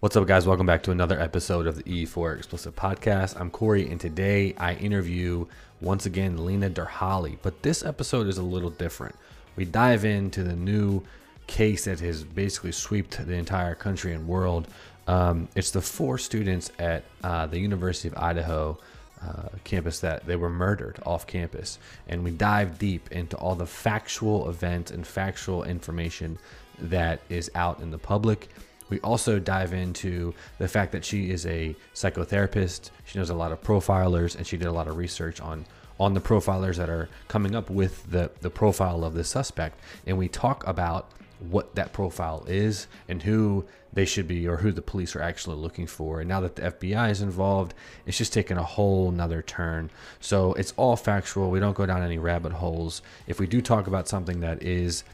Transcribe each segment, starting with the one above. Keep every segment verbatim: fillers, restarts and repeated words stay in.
What's up, guys? Welcome back to another episode of the E four Explosive Podcast. I'm Corey, and today I interview, once again, Lena Derhally. But this episode is a little different. We dive into the new case that has basically swept the entire country and world. Um, it's the four students at uh, the University of Idaho uh, campus that they were murdered off campus. And we dive deep into all the factual events and factual information that is out in the public. We also dive into the fact that she is a psychotherapist. She knows a lot of profilers, and she did a lot of research on, on the profilers that are coming up with the, the profile of this suspect. And we talk about what that profile is and who they should be, or who the police are actually looking for. And now that the F B I is involved, it's just taken a whole nother turn. So it's all factual. We don't go down any rabbit holes. If we do talk about something that is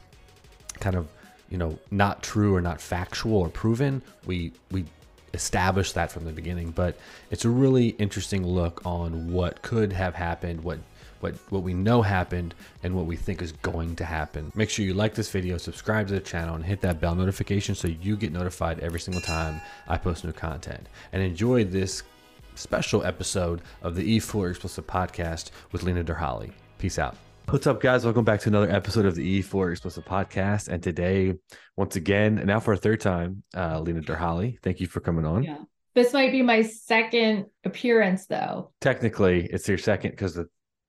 kind of, you know, not true or not factual or proven, we we established that from the beginning. But it's a really interesting look on what could have happened, what what what we know happened, and what we think is going to happen. Make sure you like this video, subscribe to the channel, and hit that bell notification so you get notified every single time I post new content. And enjoy this special episode of the E four Explosive Podcast with Lena Derhally. Peace out. What's up, guys? Welcome back to another episode of the E four Explosive Podcast. And today, once again, and now for a third time, uh, Lena Derhally, thank you for coming on. Yeah. This might be my second appearance, though. Technically, it's your second because the,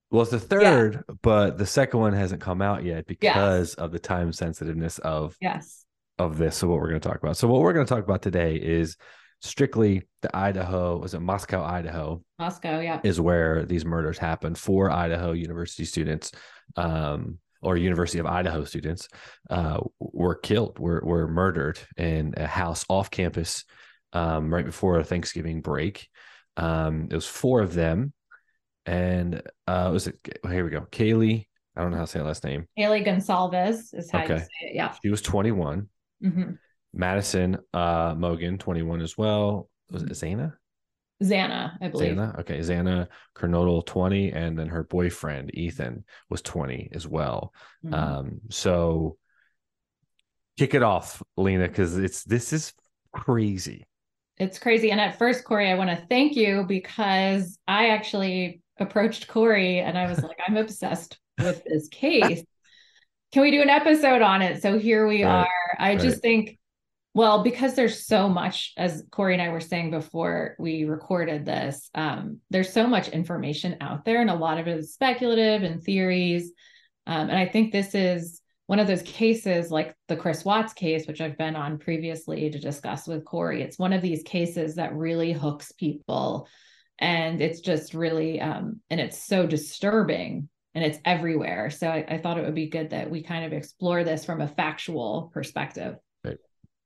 well, it's the third, yeah. But the second one hasn't come out yet because yes. of the time sensitiveness of, yes. of this. So what we're going to talk about. So what we're going to talk about today is strictly the Idaho, was it Moscow, Idaho? Moscow, yeah. Is where these murders happen for Idaho University students, um, or University of Idaho students, uh, were killed, were, were murdered in a house off campus um, right before a Thanksgiving break. Um, it was four of them. And uh, was it, here we go, Kaylee, I don't know how to say her last name. Kaylee Goncalves is how okay. you say it, yeah. She was twenty-one. Mm-hmm. Madison uh, Mogen, twenty-one as well. Was it Xana? Xana, I believe. Xana, okay. Xana Kernodle, twenty, and then her boyfriend Ethan was twenty as well. Mm-hmm. Um, so kick it off, Lena, because it's this is crazy. It's crazy. And at first, Corey, I want to thank you because I actually approached Corey and I was like, I'm obsessed with this case. Can we do an episode on it? So here we right. are. I right. just think. Well, because there's so much, as Corey and I were saying before we recorded this, um, there's so much information out there, and a lot of it is speculative and theories. Um, and I think this is one of those cases like the Chris Watts case, which I've been on previously to discuss with Corey. It's one of these cases that really hooks people, and it's just really, um, and it's so disturbing, and it's everywhere. So I, I thought it would be good that we kind of explore this from a factual perspective.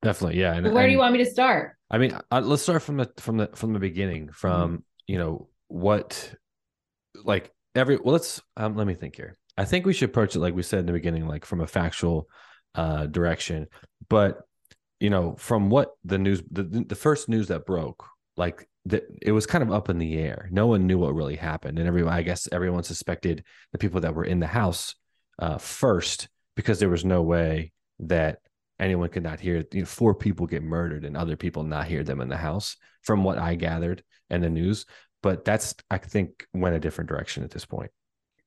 Definitely. Yeah. And, where do you want me to start? I mean, I, let's start from the, from the, from the beginning, from, mm-hmm. you know, what, like every, well, let's, um, let me think here. I think we should approach it, like we said in the beginning, like from a factual uh, direction, but you know, from what the news, the, the first news that broke, like the, it was kind of up in the air. No one knew what really happened. And everyone, I guess everyone suspected the people that were in the house uh, first, because there was no way that anyone could not hear, you know, four people get murdered and other people not hear them in the house, from what I gathered and the news. But that's, I think, went a different direction at this point.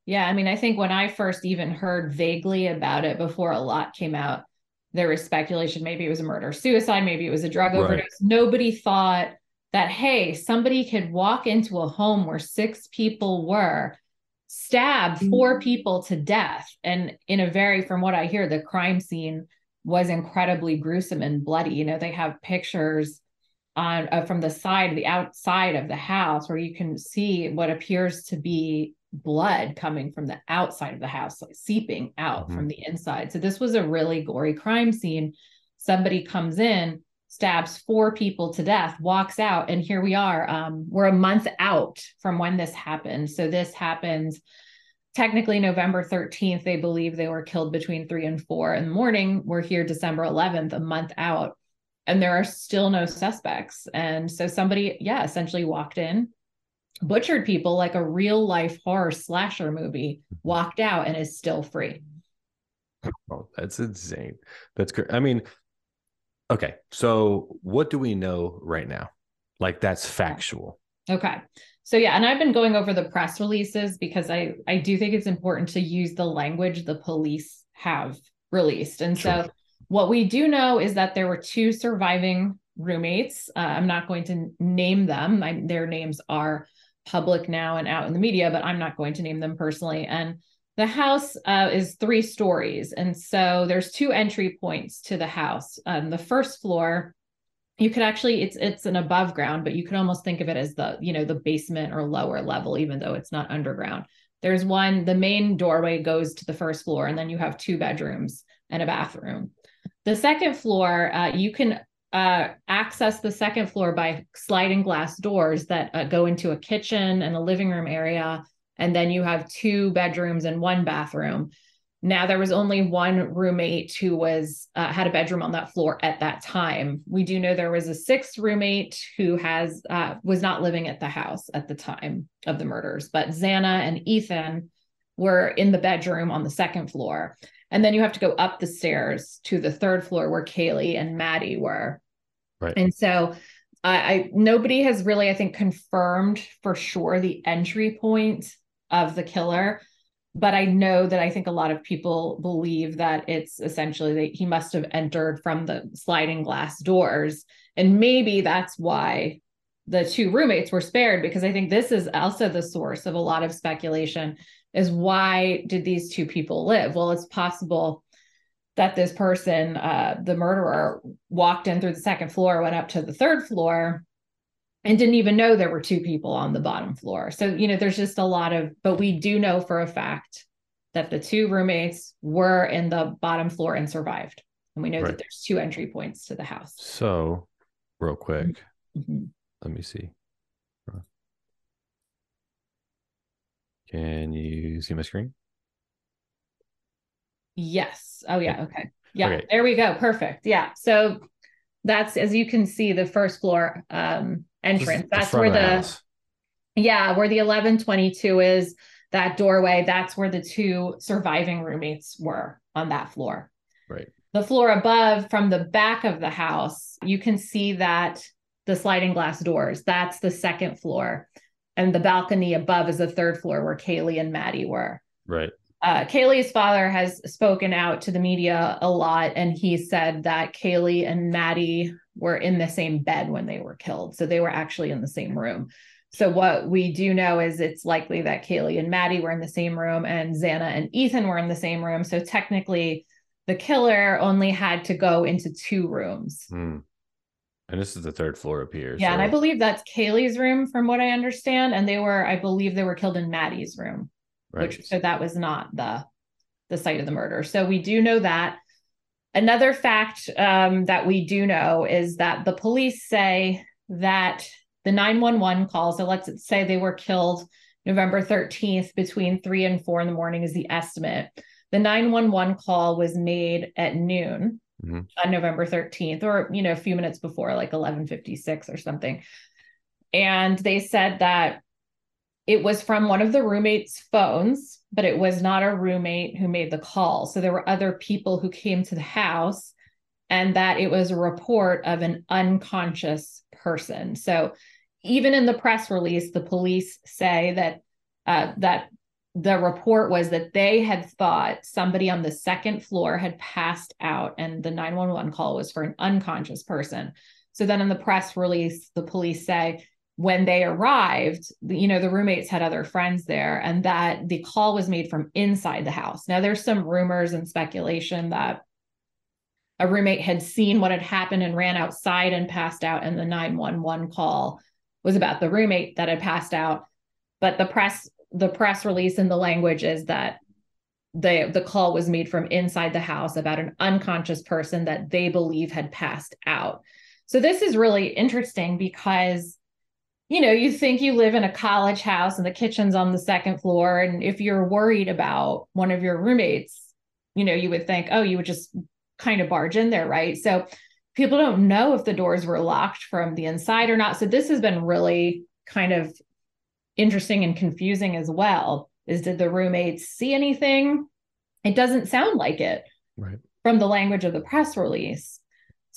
Yeah. I mean, I think when I first even heard vaguely about it before a lot came out, there was speculation. Maybe it was a murder suicide. Maybe it was a drug overdose. Right. Nobody thought that, hey, somebody could walk into a home where six people were, stab four people to death. And in a very, from what I hear, the crime scene was incredibly gruesome and bloody. You know, they have pictures on uh, from the side, the outside of the house, where you can see what appears to be blood coming from the outside of the house, like seeping out mm-hmm. from the inside. So this was a really gory crime scene. Somebody comes in, stabs four people to death, walks out, and here we are. Um, we're a month out from when this happened. So this happened technically November thirteenth, they believe they were killed between three and four in the morning. We're here December eleventh, a month out, and there are still no suspects. And so somebody, yeah, essentially walked in, butchered people like a real life horror slasher movie, walked out, and is still free. Oh, that's insane. That's great. I mean, Okay. So what do we know right now? Like that's factual. Okay. So yeah. And I've been going over the press releases because I, I do think it's important to use the language the police have released. And sure. So what we do know is that there were two surviving roommates. Uh, I'm not going to name them. I, their names are public now and out in the media, but I'm not going to name them personally. And the house uh, is three stories. And so there's two entry points to the house. Um, the first floor, you could actually, it's it's an above ground, but you could almost think of it as the, you know, the basement or lower level, even though it's not underground. There's one, the main doorway goes to the first floor, and then you have two bedrooms and a bathroom. The second floor, uh, you can uh, access the second floor by sliding glass doors that uh, go into a kitchen and a living room area. And then you have two bedrooms and one bathroom. Now, there was only one roommate who was uh, had a bedroom on that floor at that time. We do know there was a sixth roommate who has uh, was not living at the house at the time of the murders, but Xana and Ethan were in the bedroom on the second floor. And then you have to go up the stairs to the third floor where Kaylee and Maddie were. Right. And so I, I nobody has really, I think, confirmed for sure the entry point of the killer. But I know that I think a lot of people believe that it's essentially that he must have entered from the sliding glass doors. And maybe that's why the two roommates were spared, because I think this is also the source of a lot of speculation is why did these two people live? Well, it's possible that this person, uh, the murderer, walked in through the second floor, went up to the third floor, and didn't even know there were two people on the bottom floor. So, you know, there's just a lot of, but we do know for a fact that the two roommates were in the bottom floor and survived. And we know right. that there's two entry points to the house. So real quick, mm-hmm. let me see. Can you see my screen? Yes. Oh yeah. Okay. Yeah. Okay. There we go. Perfect. Yeah. So that's, as you can see, the first floor, um, entrance. That's where the, yeah, where the eleven twenty-two is, that doorway. That's where the two surviving roommates were on that floor. Right. The floor above from the back of the house, you can see that the sliding glass doors, that's the second floor. And the balcony above is the third floor where Kaylee and Maddie were. Right. Uh, Kaylee's father has spoken out to the media a lot. And he said that Kaylee and Maddie were in the same bed when they were killed. So they were actually in the same room. So what we do know is it's likely that Kaylee and Maddie were in the same room and Xana and Ethan were in the same room. So technically the killer only had to go into two rooms. Mm. And this is the third floor up here. Yeah. So. And I believe that's Kaylee's room from what I understand. And they were, I believe they were killed in Maddie's room, right. which, so that was not the, the site of the murder. So we do know that. Another fact um, that we do know is that the police say that the nine one one calls, so let's say they were killed November thirteenth between three and four in the morning is the estimate. The nine one one call was made at noon. Mm-hmm. On November thirteenth, or, you know, a few minutes before, like eleven fifty-six or something. And they said that it was from one of the roommates' phones, but it was not a roommate who made the call. So there were other people who came to the house, and that it was a report of an unconscious person. So even in the press release, the police say that uh, that the report was that they had thought somebody on the second floor had passed out and the nine one one call was for an unconscious person. So then in the press release, the police say when they arrived, you know, the roommates had other friends there and that the call was made from inside the house. Now there's some rumors and speculation that a roommate had seen what had happened and ran outside and passed out. And the nine one one call was about the roommate that had passed out, but the press The press release and the language is that the the call was made from inside the house about an unconscious person that they believe had passed out. So this is really interesting because, you know, you think you live in a college house and the kitchen's on the second floor. And if you're worried about one of your roommates, you know, you would think, oh, you would just kind of barge in there, right? So people don't know if the doors were locked from the inside or not. So this has been really kind of interesting and confusing as well is did the roommates see anything? It doesn't sound like it right. from the language of the press release.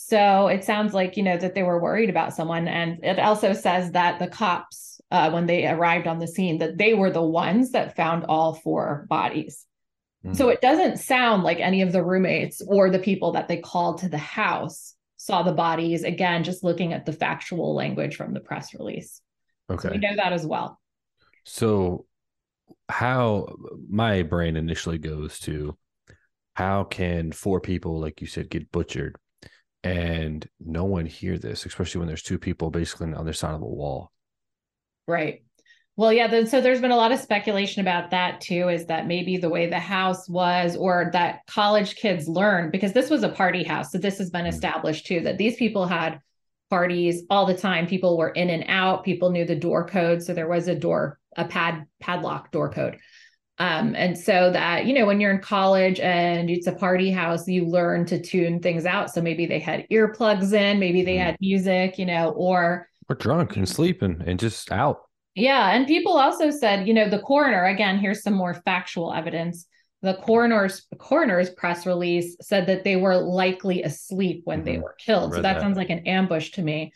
So it sounds like, you know, that they were worried about someone. And it also says that the cops, uh, when they arrived on the scene, that they were the ones that found all four bodies. Mm. So it doesn't sound like any of the roommates or the people that they called to the house saw the bodies. Again, just looking at the factual language from the press release. Okay. So we know that as well. So how my brain initially goes to, how can four people, like you said, get butchered and no one hear this, especially when there's two people basically on the other side of a wall? Right. Well, yeah. Then, so there's been a lot of speculation about that too, is that maybe the way the house was, or that college kids learned, because this was a party house. So this has been established too, that these people had parties all the time. People were in and out. People knew the door code. So there was a door, a pad, padlock door code. Um, and so that, you know, when you're in college and it's a party house, you learn to tune things out. So maybe they had earplugs in, maybe they had music, you know, or or drunk and sleeping and just out. Yeah. And people also said, you know, the coroner, again, here's some more factual evidence. The coroner's coroner's press release said that they were likely asleep when mm-hmm. they were killed. So that, that sounds like an ambush to me.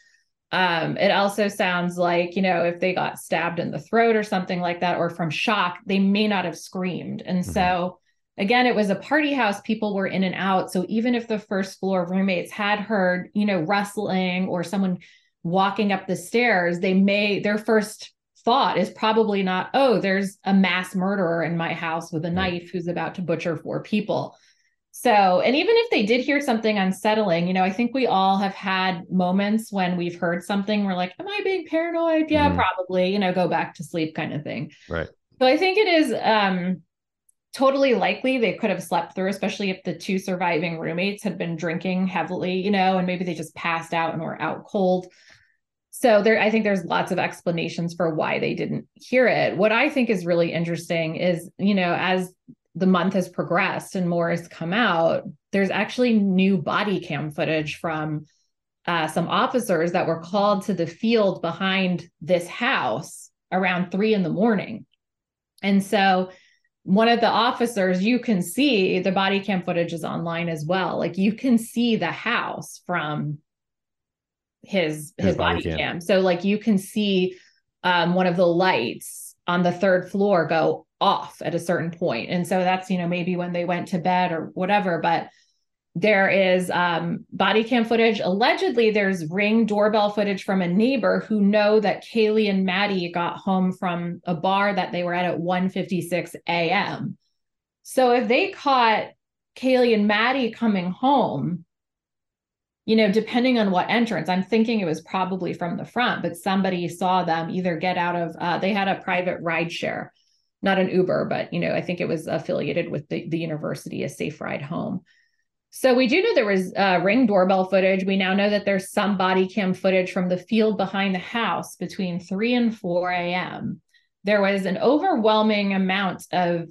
Um, it also sounds like, you know, if they got stabbed in the throat or something like that, or from shock, they may not have screamed. And mm-hmm. so again, it was a party house. People were in and out. So even if the first floor roommates had heard, you know, rustling or someone walking up the stairs, they may, their first thought is probably not, oh, there's a mass murderer in my house with a mm-hmm. knife who's about to butcher four people. So, and even if they did hear something unsettling, you know, I think we all have had moments when we've heard something, we're like, am I being paranoid? Yeah, mm-hmm. probably, you know, go back to sleep kind of thing. Right. So I think it is um, totally likely they could have slept through, especially if the two surviving roommates had been drinking heavily, you know, and maybe they just passed out and were out cold. So there, I think there's lots of explanations for why they didn't hear it. What I think is really interesting is, you know, as the month has progressed and more has come out, there's actually new body cam footage from uh, some officers that were called to the field behind this house around three in the morning. And so one of the officers, you can see the body cam footage is online as well. Like you can see the house from his, his, his body cam. cam. So like you can see um, one of the lights on the third floor go off at a certain point. And so that's, you know, maybe when they went to bed or whatever, but there is um, body cam footage. Allegedly there's Ring doorbell footage from a neighbor who know that Kaylee and Maddie got home from a bar that they were at at one fifty-six a.m. So if they caught Kaylee and Maddie coming home, you know, depending on what entrance, I'm thinking it was probably from the front, but somebody saw them either get out of, uh, they had a private ride share, not an Uber, but, you know, I think it was affiliated with the, the university, a safe ride home. So we do know there was uh, Ring doorbell footage. We now know that there's some body cam footage from the field behind the house between three and four a.m. There was an overwhelming amount of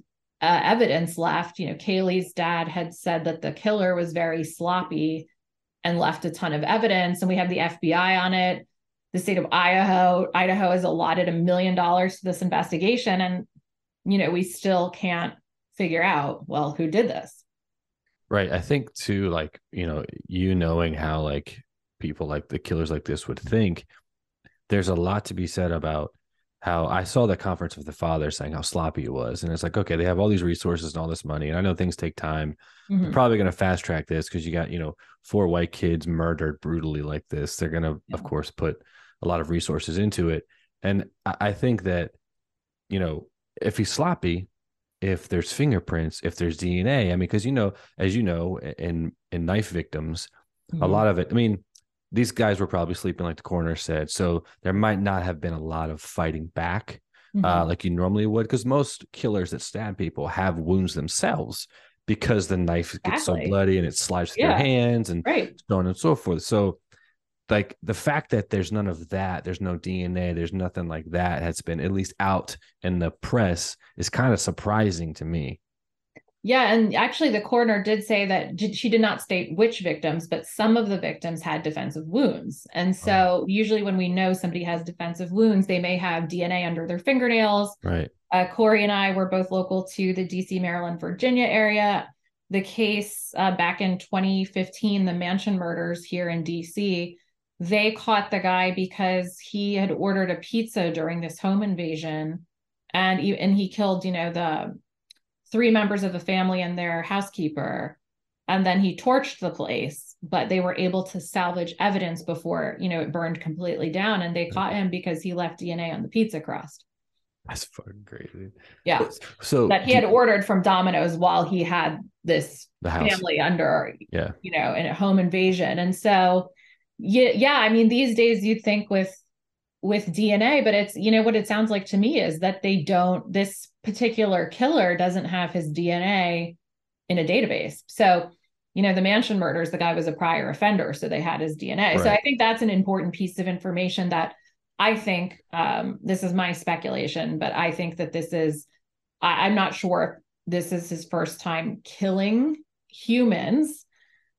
uh, evidence left. You know, Kaylee's dad had said that the killer was very sloppy and left a ton of evidence. And we have the F B I on it. The state of Idaho, Idaho has allotted a million dollars to this investigation. And, you know, we still can't figure out, well, who did this? Right. I think too, like, you know, you knowing how like people like the killers like this would think, there's a lot to be said about how I saw the conference of the father saying how sloppy it was. And it's like, okay, they have all these resources and all this money. And I know things take time. Mm-hmm. They're probably going to fast track this because you got, you know, four white kids murdered brutally like this. They're going to, yeah. of course, put a lot of resources into it. And I, I think that, you know, if he's sloppy, if there's fingerprints, if there's D N A, I mean, because, you know, as you know, in, in knife victims, mm-hmm. a lot of it, I mean, these guys were probably sleeping like the coroner said. So there might not have been a lot of fighting back mm-hmm. uh, like you normally would, because most killers that stab people have wounds themselves because the knife exactly. gets so bloody and it slides through yeah. their hands and right. so on and so forth. So like the fact that there's none of that, there's no D N A, there's nothing like that has been at least out in the press is kind of surprising to me. Yeah. And actually the coroner did say that she did not state which victims, but some of the victims had defensive wounds. And so oh. usually when we know somebody has defensive wounds, they may have D N A under their fingernails. Right. Uh, Corey and I were both local to the D C, Maryland, Virginia area. the case uh, back in twenty fifteen, the Mansion murders here in D C, they caught the guy because he had ordered a pizza during this home invasion, and he, and he killed, you know, the three members of the family and their housekeeper. And then he torched the place, but they were able to salvage evidence before, you know, it burned completely down, and they caught him because he left D N A on the pizza crust. That's fucking crazy. Yeah. So that he had ordered from Domino's while he had this family under, yeah, you know, in a home invasion. And so, yeah, yeah, I mean, these days you'd think with, with D N A, but it's, you know, what it sounds like to me is that they don't, this particular killer doesn't have his D N A in a database. So, you know, the Mansion murders, the guy was a prior offender, so they had his D N A. Right. So I think that's an important piece of information that I think, um, this is my speculation, but I think that this is, I, I'm not sure if this is his first time killing humans,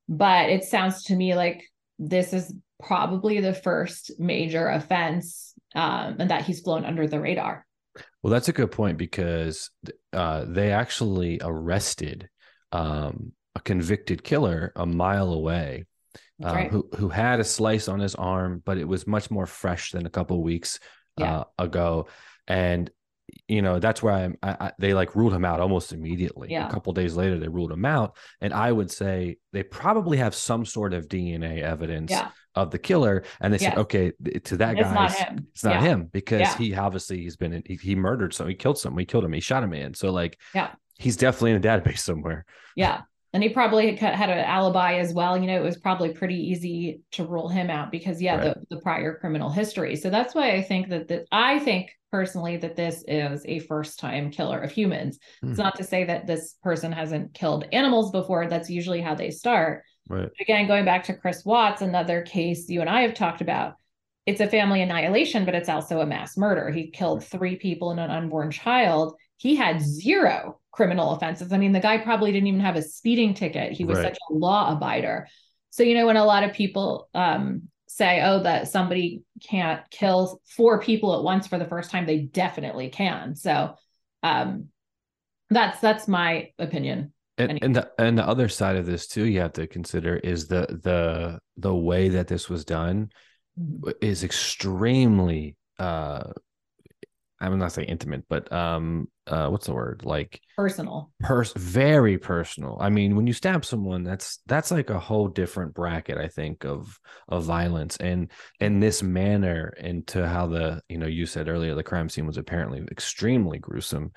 but it sounds to me like this is probably the first major offense, um, and that he's flown under the radar. Well, that's a good point, because uh, they actually arrested um, a convicted killer a mile away. Um, right. who, who had a slice on his arm, but it was much more fresh than a couple of weeks yeah. uh, ago. And, you know, that's where I'm, I, I, they like ruled him out almost immediately. Yeah. A couple of days later, they ruled him out. And I would say they probably have some sort of D N A evidence yeah. of the killer. And they yes. said, okay, to that it's guy, not him. it's not yeah. him because yeah. he obviously he's been, in, he, he murdered someone, he killed someone, he killed him, he shot a man. So like, yeah. he's definitely in a database somewhere. Yeah. And he probably had an alibi as well. You know, it was probably pretty easy to rule him out because, yeah, right. the, the prior criminal history. So that's why I think that the, I think personally that this is a first time killer of humans. Mm. It's not to say that this person hasn't killed animals before. That's usually how they start. Right. Again, going back to Chris Watts, another case you and I have talked about, it's a family annihilation, but it's also a mass murder. He killed three people and an unborn child. He had zero criminal offenses. I mean, the guy probably didn't even have a speeding ticket. He was right. such a law abider. So, you know, when a lot of people um, say, oh, that somebody can't kill four people at once for the first time, they definitely can. So um, that's, that's my opinion. And, anyway. and, the, and the other side of this too, you have to consider is the, the, the way that this was done is extremely, uh, I'm not saying intimate, but um, uh, what's the word? Like personal, pers- very personal. I mean, when you stab someone, that's that's like a whole different bracket, I think, of of violence, and in this manner, and to how the you know you said earlier, the crime scene was apparently extremely gruesome.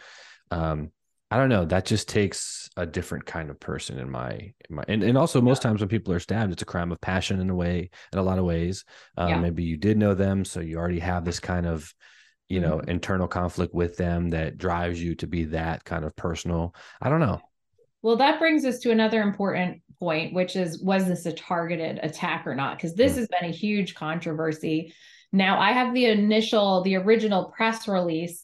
Um, I don't know. That just takes a different kind of person in my, in my and, and also most yeah. times when people are stabbed, it's a crime of passion in a way, in a lot of ways. Um, yeah. Maybe you did know them, so you already have this kind of, you know, mm-hmm. internal conflict with them that drives you to be that kind of personal. I don't know. Well, that brings us to another important point, which is, was this a targeted attack or not? Because this mm-hmm. has been a huge controversy. Now, I have the initial, the original press release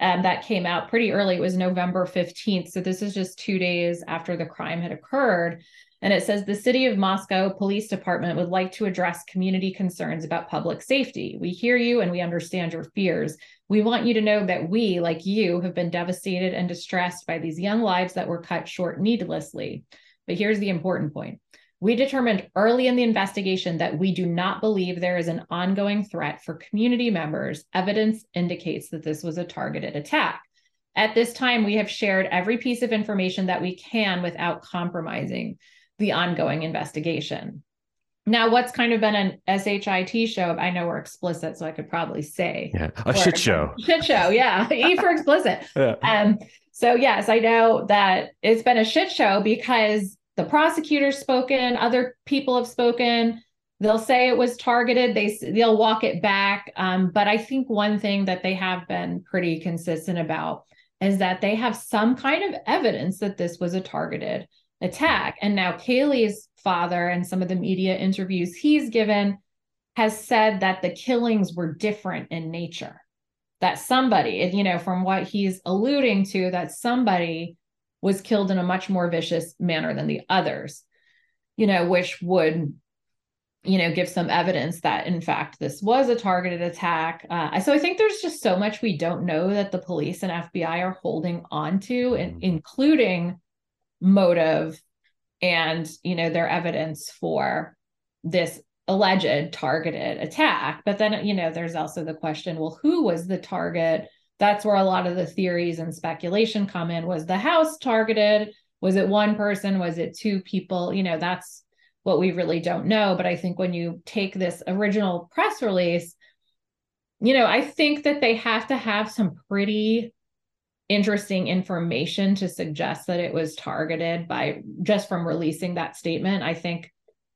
um, that came out pretty early. It was November fifteenth. So this is just two days after the crime had occurred. And it says the City of Moscow Police Department would like to address community concerns about public safety. We hear you and we understand your fears. We want you to know that we, like you, have been devastated and distressed by these young lives that were cut short needlessly. But here's the important point. We determined early in the investigation that we do not believe there is an ongoing threat for community members. Evidence indicates that this was a targeted attack. At this time, we have shared every piece of information that we can without compromising the ongoing investigation. Now, what's kind of been an S H I T show, I know we're explicit, so I could probably say. Yeah, a shit show. Shit show, yeah, E for explicit. Yeah. Um, so yes, I know that it's been a shit show because the prosecutor's spoken, other people have spoken, they'll say it was targeted, they, they'll walk it back. Um, but I think one thing that they have been pretty consistent about is that they have some kind of evidence that this was a targeted attack. And now Kaylee's father, and some of the media interviews he's given, has said that the killings were different in nature, that somebody, you know, from what he's alluding to, that somebody was killed in a much more vicious manner than the others, you know, which would, you know, give some evidence that in fact, this was a targeted attack. Uh, so I think there's just so much we don't know that the police and F B I are holding on to, and including motive and, you know, their evidence for this alleged targeted attack. But then, you know, there's also the question, well, who was the target? That's where a lot of the theories and speculation come in. Was the house targeted? Was it one person? Was it two people? You know, that's what we really don't know. But I think when you take this original press release, you know, I think that they have to have some pretty interesting information to suggest that it was targeted by just from releasing that statement. I think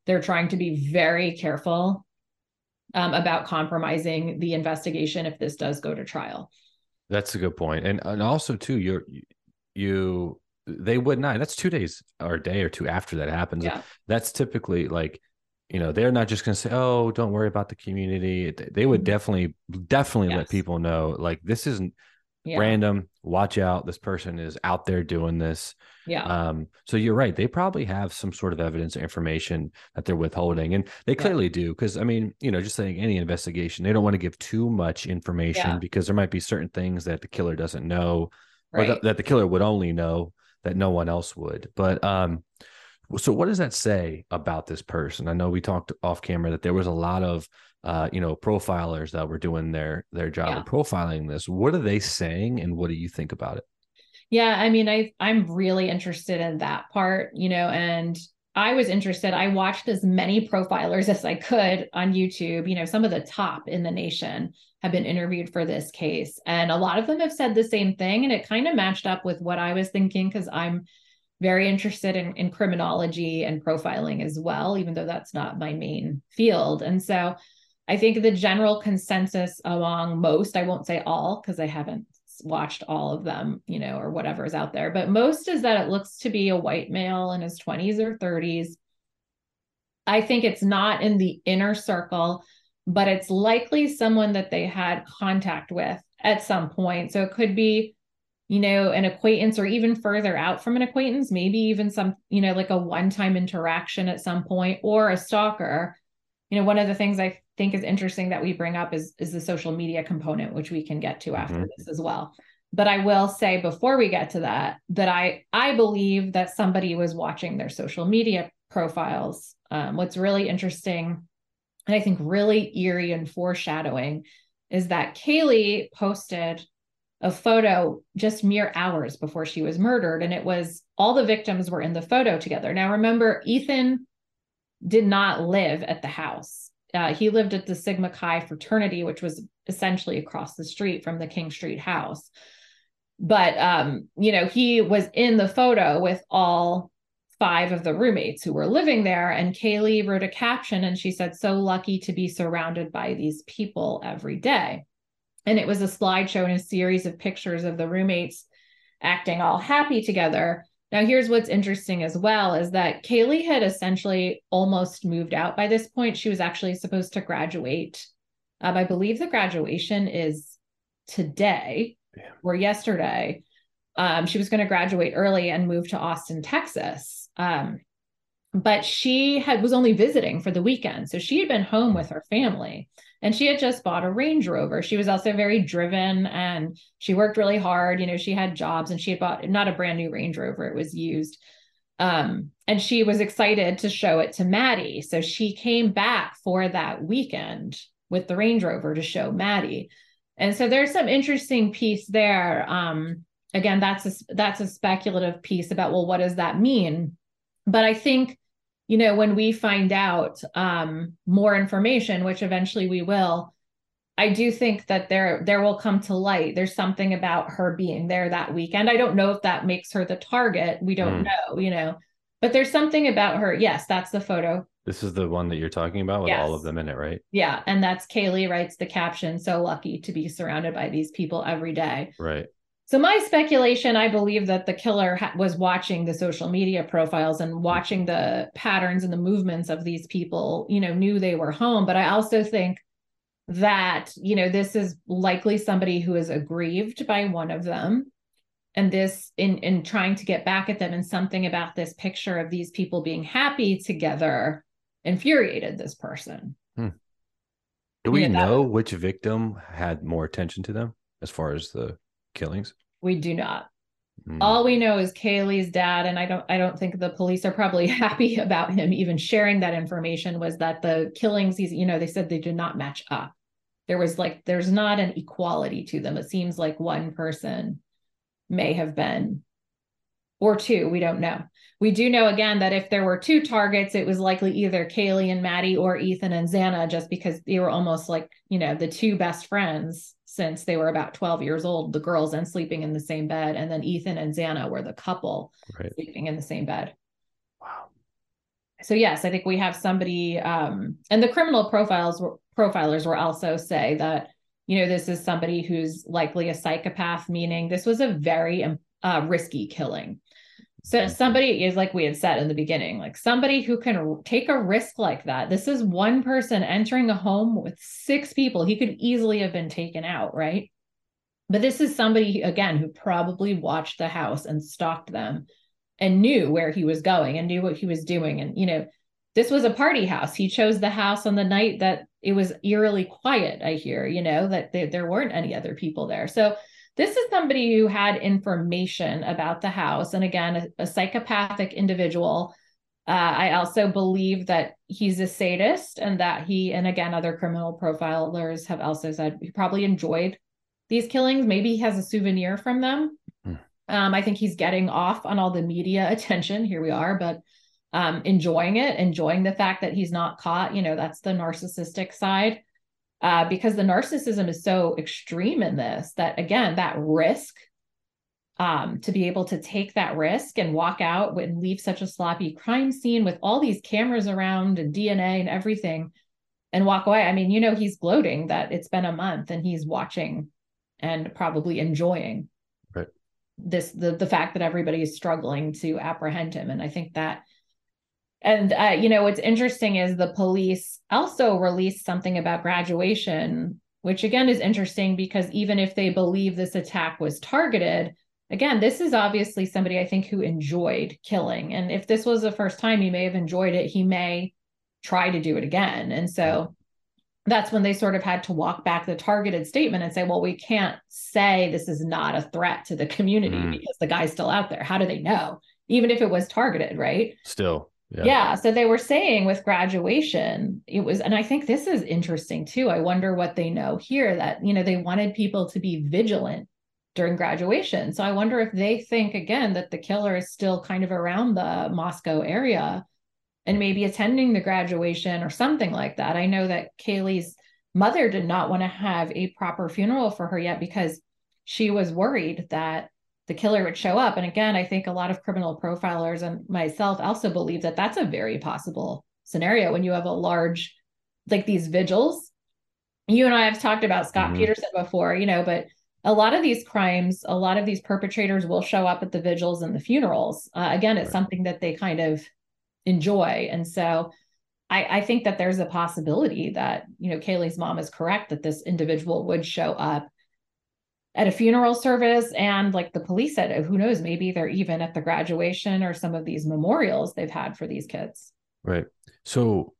they're trying to be very careful um, about compromising the investigation if this does go to trial. That's a good point. And and also too, you're, you, they would not, that's two days or a day or two after that happens. Yeah. That's typically like, you know, they're not just going to say, oh, don't worry about the community. They would definitely, definitely yes. let people know, like, this isn't yeah. random. Watch out. This person is out there doing this. Yeah. Um, so you're right. They probably have some sort of evidence or information that they're withholding, and they clearly yeah. do. 'Cause I mean, you know, just saying any investigation, they don't want to give too much information yeah. because there might be certain things that the killer doesn't know right. or th- that the killer would only know that no one else would. But, um, so what does that say about this person? I know we talked off camera that there was a lot of, uh, you know, profilers that were doing their, their job yeah. of profiling this. What are they saying? And what do you think about it? Yeah. I mean, I, I'm really interested in that part, you know, and I was interested. I watched as many profilers as I could on YouTube. You know, some of the top in the nation have been interviewed for this case. And a lot of them have said the same thing. And it kind of matched up with what I was thinking, because I'm very interested in, in criminology and profiling as well, even though that's not my main field. And so I think the general consensus among most, I won't say all, because I haven't watched all of them, you know, or whatever is out there, but most is that it looks to be a white male in his twenties or thirties. I think it's not in the inner circle, but it's likely someone that they had contact with at some point. So it could be, you know, an acquaintance or even further out from an acquaintance, maybe even some, you know, like a one-time interaction at some point, or a stalker. You know, one of the things I think is interesting that we bring up is, is the social media component, which we can get to mm-hmm. after this as well. But I will say before we get to that, that I, I believe that somebody was watching their social media profiles. Um, what's really interesting, and I think really eerie and foreshadowing, is that Kaylee posted a photo just mere hours before she was murdered. And it was all the victims were in the photo together. Now, remember, Ethan did not live at the house. Uh, he lived at the Sigma Chi fraternity, which was essentially across the street from the King Street house. But, um, you know, he was in the photo with all five of the roommates who were living there. And Kaylee wrote a caption and she said, "So lucky to be surrounded by these people every day." And it was a slideshow and a series of pictures of the roommates acting all happy together. Now, here's what's interesting as well, is that Kaylee had essentially almost moved out by this point. She was actually supposed to graduate. Um, I believe the graduation is today yeah. or yesterday. Um, she was going to graduate early and move to Austin, Texas. Um, but she had was only visiting for the weekend. So she had been home with her family. And she had just bought a Range Rover. She was also very driven and she worked really hard. You know, she had jobs and she had bought not a brand new Range Rover, it was used. Um, and she was excited to show it to Maddie. So she came back for that weekend with the Range Rover to show Maddie. And so there's some interesting piece there. Um, again, that's a, that's a speculative piece about, well, what does that mean? But I think, you know, when we find out um, more information, which eventually we will, I do think that there there will come to light. There's something about her being there that weekend. I don't know if that makes her the target. We don't mm. know, you know, but there's something about her. Yes, that's the photo. This is the one that you're talking about with yes. all of them in it, right? Yeah. And that's Kaylee writes the caption, "So lucky to be surrounded by these people every day." Right. So my speculation, I believe that the killer ha- was watching the social media profiles and watching the patterns and the movements of these people, you know, knew they were home. But I also think that, you know, this is likely somebody who is aggrieved by one of them. And this in, in trying to get back at them, and something about this picture of these people being happy together infuriated this person. Hmm. Do we you know, know which victim had more attention to them as far as the killings? We do not. Mm. All we know is Kaylee's dad, and I don't I don't think the police are probably happy about him even sharing that information, was that the killings, he's, you know, they said they did not match up. There was like, there's not an equality to them. It seems like one person may have been, or two, we don't know. We do know, again, that if there were two targets, it was likely either Kaylee and Maddie or Ethan and Xana, just because they were almost like, you know, the two best friends since they were about twelve years old, the girls, and sleeping in the same bed. And then Ethan and Xana were the couple right. sleeping in the same bed. Wow. So yes, I think we have somebody, um, and the criminal profiles were, profilers were also say that, you know, this is somebody who's likely a psychopath, meaning this was a very uh, risky killing. So somebody is, like we had said in the beginning, like somebody who can take a risk like that. This is one person entering a home with six people. He could easily have been taken out, right? But this is somebody, again, who probably watched the house and stalked them and knew where he was going and knew what he was doing. And, you know, this was a party house. He chose the house on the night that it was eerily quiet, I hear, you know, that they, there weren't any other people there. So this is somebody who had information about the house. And again, a, a psychopathic individual. Uh, I also believe that he's a sadist, and that he, and again, other criminal profilers have also said he probably enjoyed these killings. Maybe he has a souvenir from them. Mm. Um, I think he's getting off on all the media attention. Here we are, but um, enjoying it, enjoying the fact that he's not caught. You know, that's the narcissistic side. Uh, because the narcissism is so extreme in this, that again, that risk, um, to be able to take that risk and walk out and leave such a sloppy crime scene with all these cameras around and D N A and everything, and walk away. I mean, you know, he's gloating that it's been a month and he's watching and probably enjoying right. this, the, the fact that everybody is struggling to apprehend him. And I think that, And, uh, you know, what's interesting is the police also released something about graduation, which again is interesting because even if they believe this attack was targeted, again, this is obviously somebody I think who enjoyed killing. And if this was the first time, he may have enjoyed it. He may try to do it again. And so that's when they sort of had to walk back the targeted statement and say, well, we can't say this is not a threat to the community mm. because the guy's still out there. How do they know? Even if it was targeted, right? Still. Yeah. yeah. So they were saying with graduation, it was, and I think this is interesting too. I wonder what they know here, that, you know, they wanted people to be vigilant during graduation. So I wonder if they think, again, that the killer is still kind of around the Moscow area and maybe attending the graduation or something like that. I know that Kaylee's mother did not want to have a proper funeral for her yet because she was worried that the killer would show up. And again, I think a lot of criminal profilers and myself also believe that that's a very possible scenario when you have a large, like these vigils. You and I have talked about Scott mm-hmm. Peterson before, you know, but a lot of these crimes, a lot of these perpetrators will show up at the vigils and the funerals. Uh, again, it's right. something that they kind of enjoy. And so I, I think that there's a possibility that, you know, Kaylee's mom is correct, that this individual would show up at a funeral service. And like the police said, who knows, maybe they're even at the graduation or some of these memorials they've had for these kids. Right. So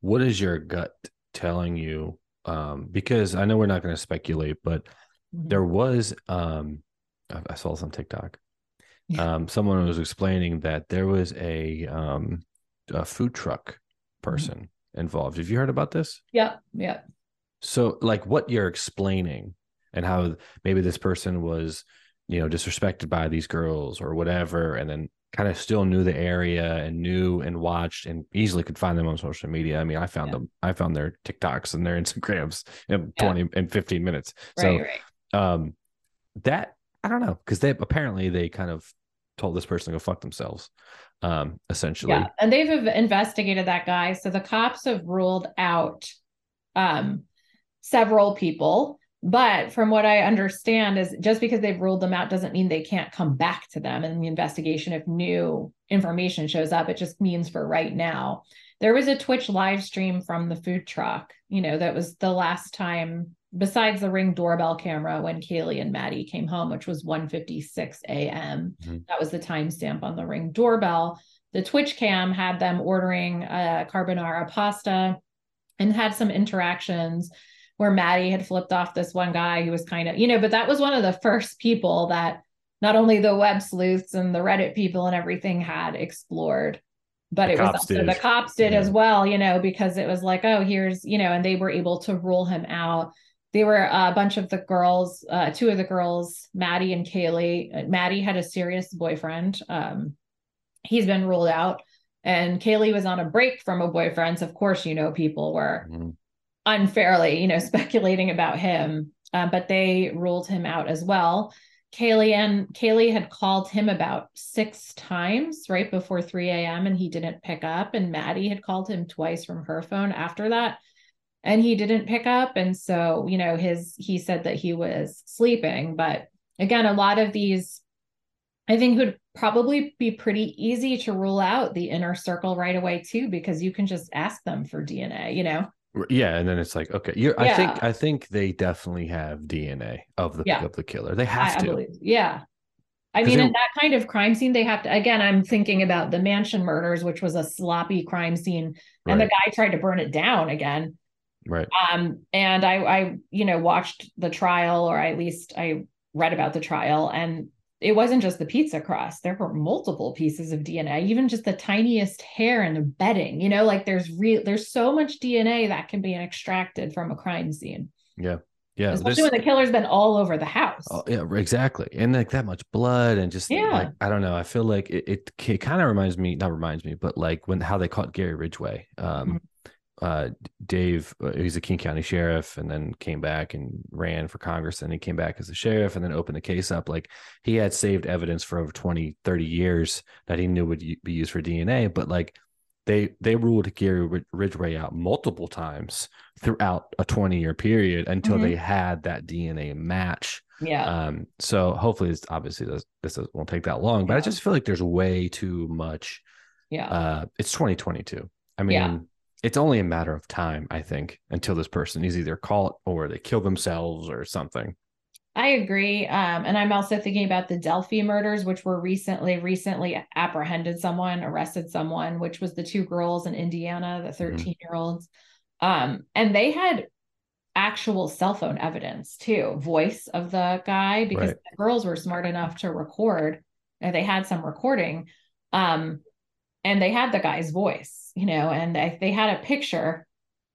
what is your gut telling you? Um, because I know we're not going to speculate, but mm-hmm. there was, um, I, I saw this on TikTok. Yeah. Um, someone was explaining that there was a, um, a food truck person mm-hmm. involved. Have you heard about this? Yeah. Yeah. So like what you're explaining, and how maybe this person was, you know, disrespected by these girls or whatever, and then kind of still knew the area and knew and watched and easily could find them on social media. I mean, I found yeah. them, I found their TikToks and their Instagrams in yeah. twenty and fifteen minutes. Right, so right. Um, that, I don't know, because they apparently they kind of told this person to go fuck themselves, um, essentially. Yeah. And they've investigated that guy. So the cops have ruled out um, several people. But from what I understand is just because they've ruled them out doesn't mean they can't come back to them in the investigation if new information shows up. It just means for right now. There was a Twitch live stream from the food truck, you know, that was the last time besides the Ring doorbell camera when Kaylee and Maddie came home, which was one fifty-six a.m. Mm-hmm. That was the timestamp on the Ring doorbell. The Twitch cam had them ordering a carbonara pasta and had some interactions where Maddie had flipped off this one guy who was kind of, you know, but that was one of the first people that not only the web sleuths and the Reddit people and everything had explored, but it was also the cops did as well, you know, because it was like, oh, here's, you know, and they were able to rule him out. They were a bunch of the girls, uh, two of the girls, Maddie and Kaylee. Maddie had a serious boyfriend. Um, he's been ruled out, and Kaylee was on a break from a boyfriend. So of course, you know, people were mm. unfairly, you know, speculating about him, uh, but they ruled him out as well. Kaylee and Kaylee had called him about six times right before three a.m. and he didn't pick up. And Maddie had called him twice from her phone after that, and he didn't pick up. And so, you know, his, he said that he was sleeping, but again, a lot of these, I think, would probably be pretty easy to rule out the inner circle right away too, because you can just ask them for D N A, you know? Yeah. And then it's like, okay, you're, yeah. I think, I think they definitely have D N A of the, yeah. of the killer. They have I, to. I believe, yeah. I mean, they, in that kind of crime scene, they have to, again, I'm thinking about the mansion murders, which was a sloppy crime scene, right. and the guy tried to burn it down again. Right. Um, and I, I, you know, watched the trial, or at least I read about the trial, and it wasn't just the pizza crust. There were multiple pieces of D N A, even just the tiniest hair and the bedding, you know, like there's real, there's so much D N A that can be extracted from a crime scene. Yeah. Yeah. Especially when the killer's been all over the house. Oh, yeah, exactly. And like that much blood and just, yeah. like, I don't know. I feel like it, it, it kind of reminds me, not reminds me, but like when, how they caught Gary Ridgway, um, mm-hmm. Uh, Dave, he's a King County sheriff, and then came back and ran for Congress, and he came back as a sheriff and then opened the case up. Like he had saved evidence for over twenty, thirty years that he knew would be used for D N A. But like they, they ruled Gary Ridgway out multiple times throughout a twenty year period until mm-hmm. they had that D N A match. Yeah. Um, so hopefully this obviously does, this won't take that long, but yeah. I just feel like there's way too much. Yeah. Uh, it's twenty twenty-two. I mean, yeah. It's only a matter of time, I think, until this person is either caught or they kill themselves or something. I agree. Um, and I'm also thinking about the Delphi murders, which were recently, recently apprehended someone, arrested someone, which was the two girls in Indiana, the thirteen year olds. Mm-hmm. Um, and they had actual cell phone evidence too, voice of the guy, because right. the girls were smart enough to record, and they had some recording. Um, And they had the guy's voice, you know, and I, they had a picture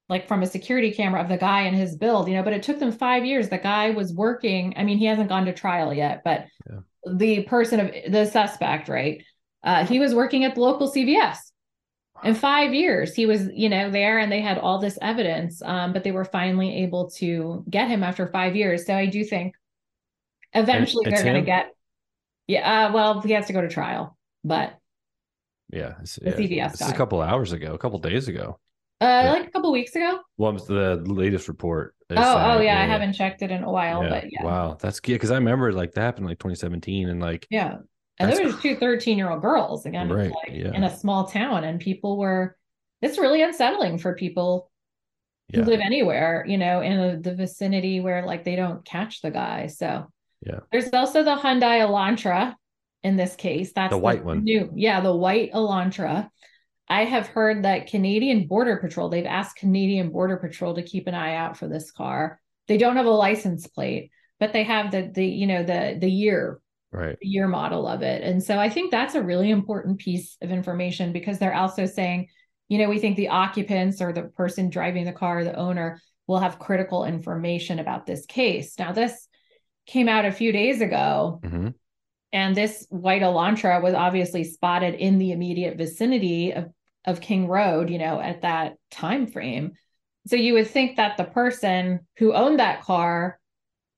like from a security camera of the guy and his build, you know, but it took them five years. The guy was working. I mean, he hasn't gone to trial yet, but yeah. the person of the suspect, right. Uh, he was working at the local C V S in five years. He was, you know, there, and they had all this evidence, um, but they were finally able to get him after five years. So I do think eventually it's they're going to get, yeah, uh, well, he has to go to trial, but yeah, it's, yeah. This is a couple hours ago, a couple days ago. Uh, yeah. Like a couple weeks ago. Well, the latest report. Is, oh, uh, oh yeah, yeah, I haven't checked it in a while, yeah. but yeah. Wow, that's good, because I remember like that happened in like twenty seventeen, and like yeah, and there was two thirteen year old girls again, right? Like, yeah. in a small town, and people were. It's really unsettling for people who yeah. live anywhere, you know, in the vicinity where like they don't catch the guy. So yeah, there's also the Hyundai Elantra. In this case, that's the white the one. New, yeah, the white Elantra. I have heard that Canadian Border Patrol, they've asked Canadian Border Patrol to keep an eye out for this car. They don't have a license plate, but they have the, the you know, the the year, right. the year model of it. And so I think that's a really important piece of information, because they're also saying, you know, we think the occupants or the person driving the car, the owner, will have critical information about this case. Now, this came out a few days ago. Mm-hmm. And this white Elantra was obviously spotted in the immediate vicinity of, of King Road, you know, at that time frame. So you would think that the person who owned that car,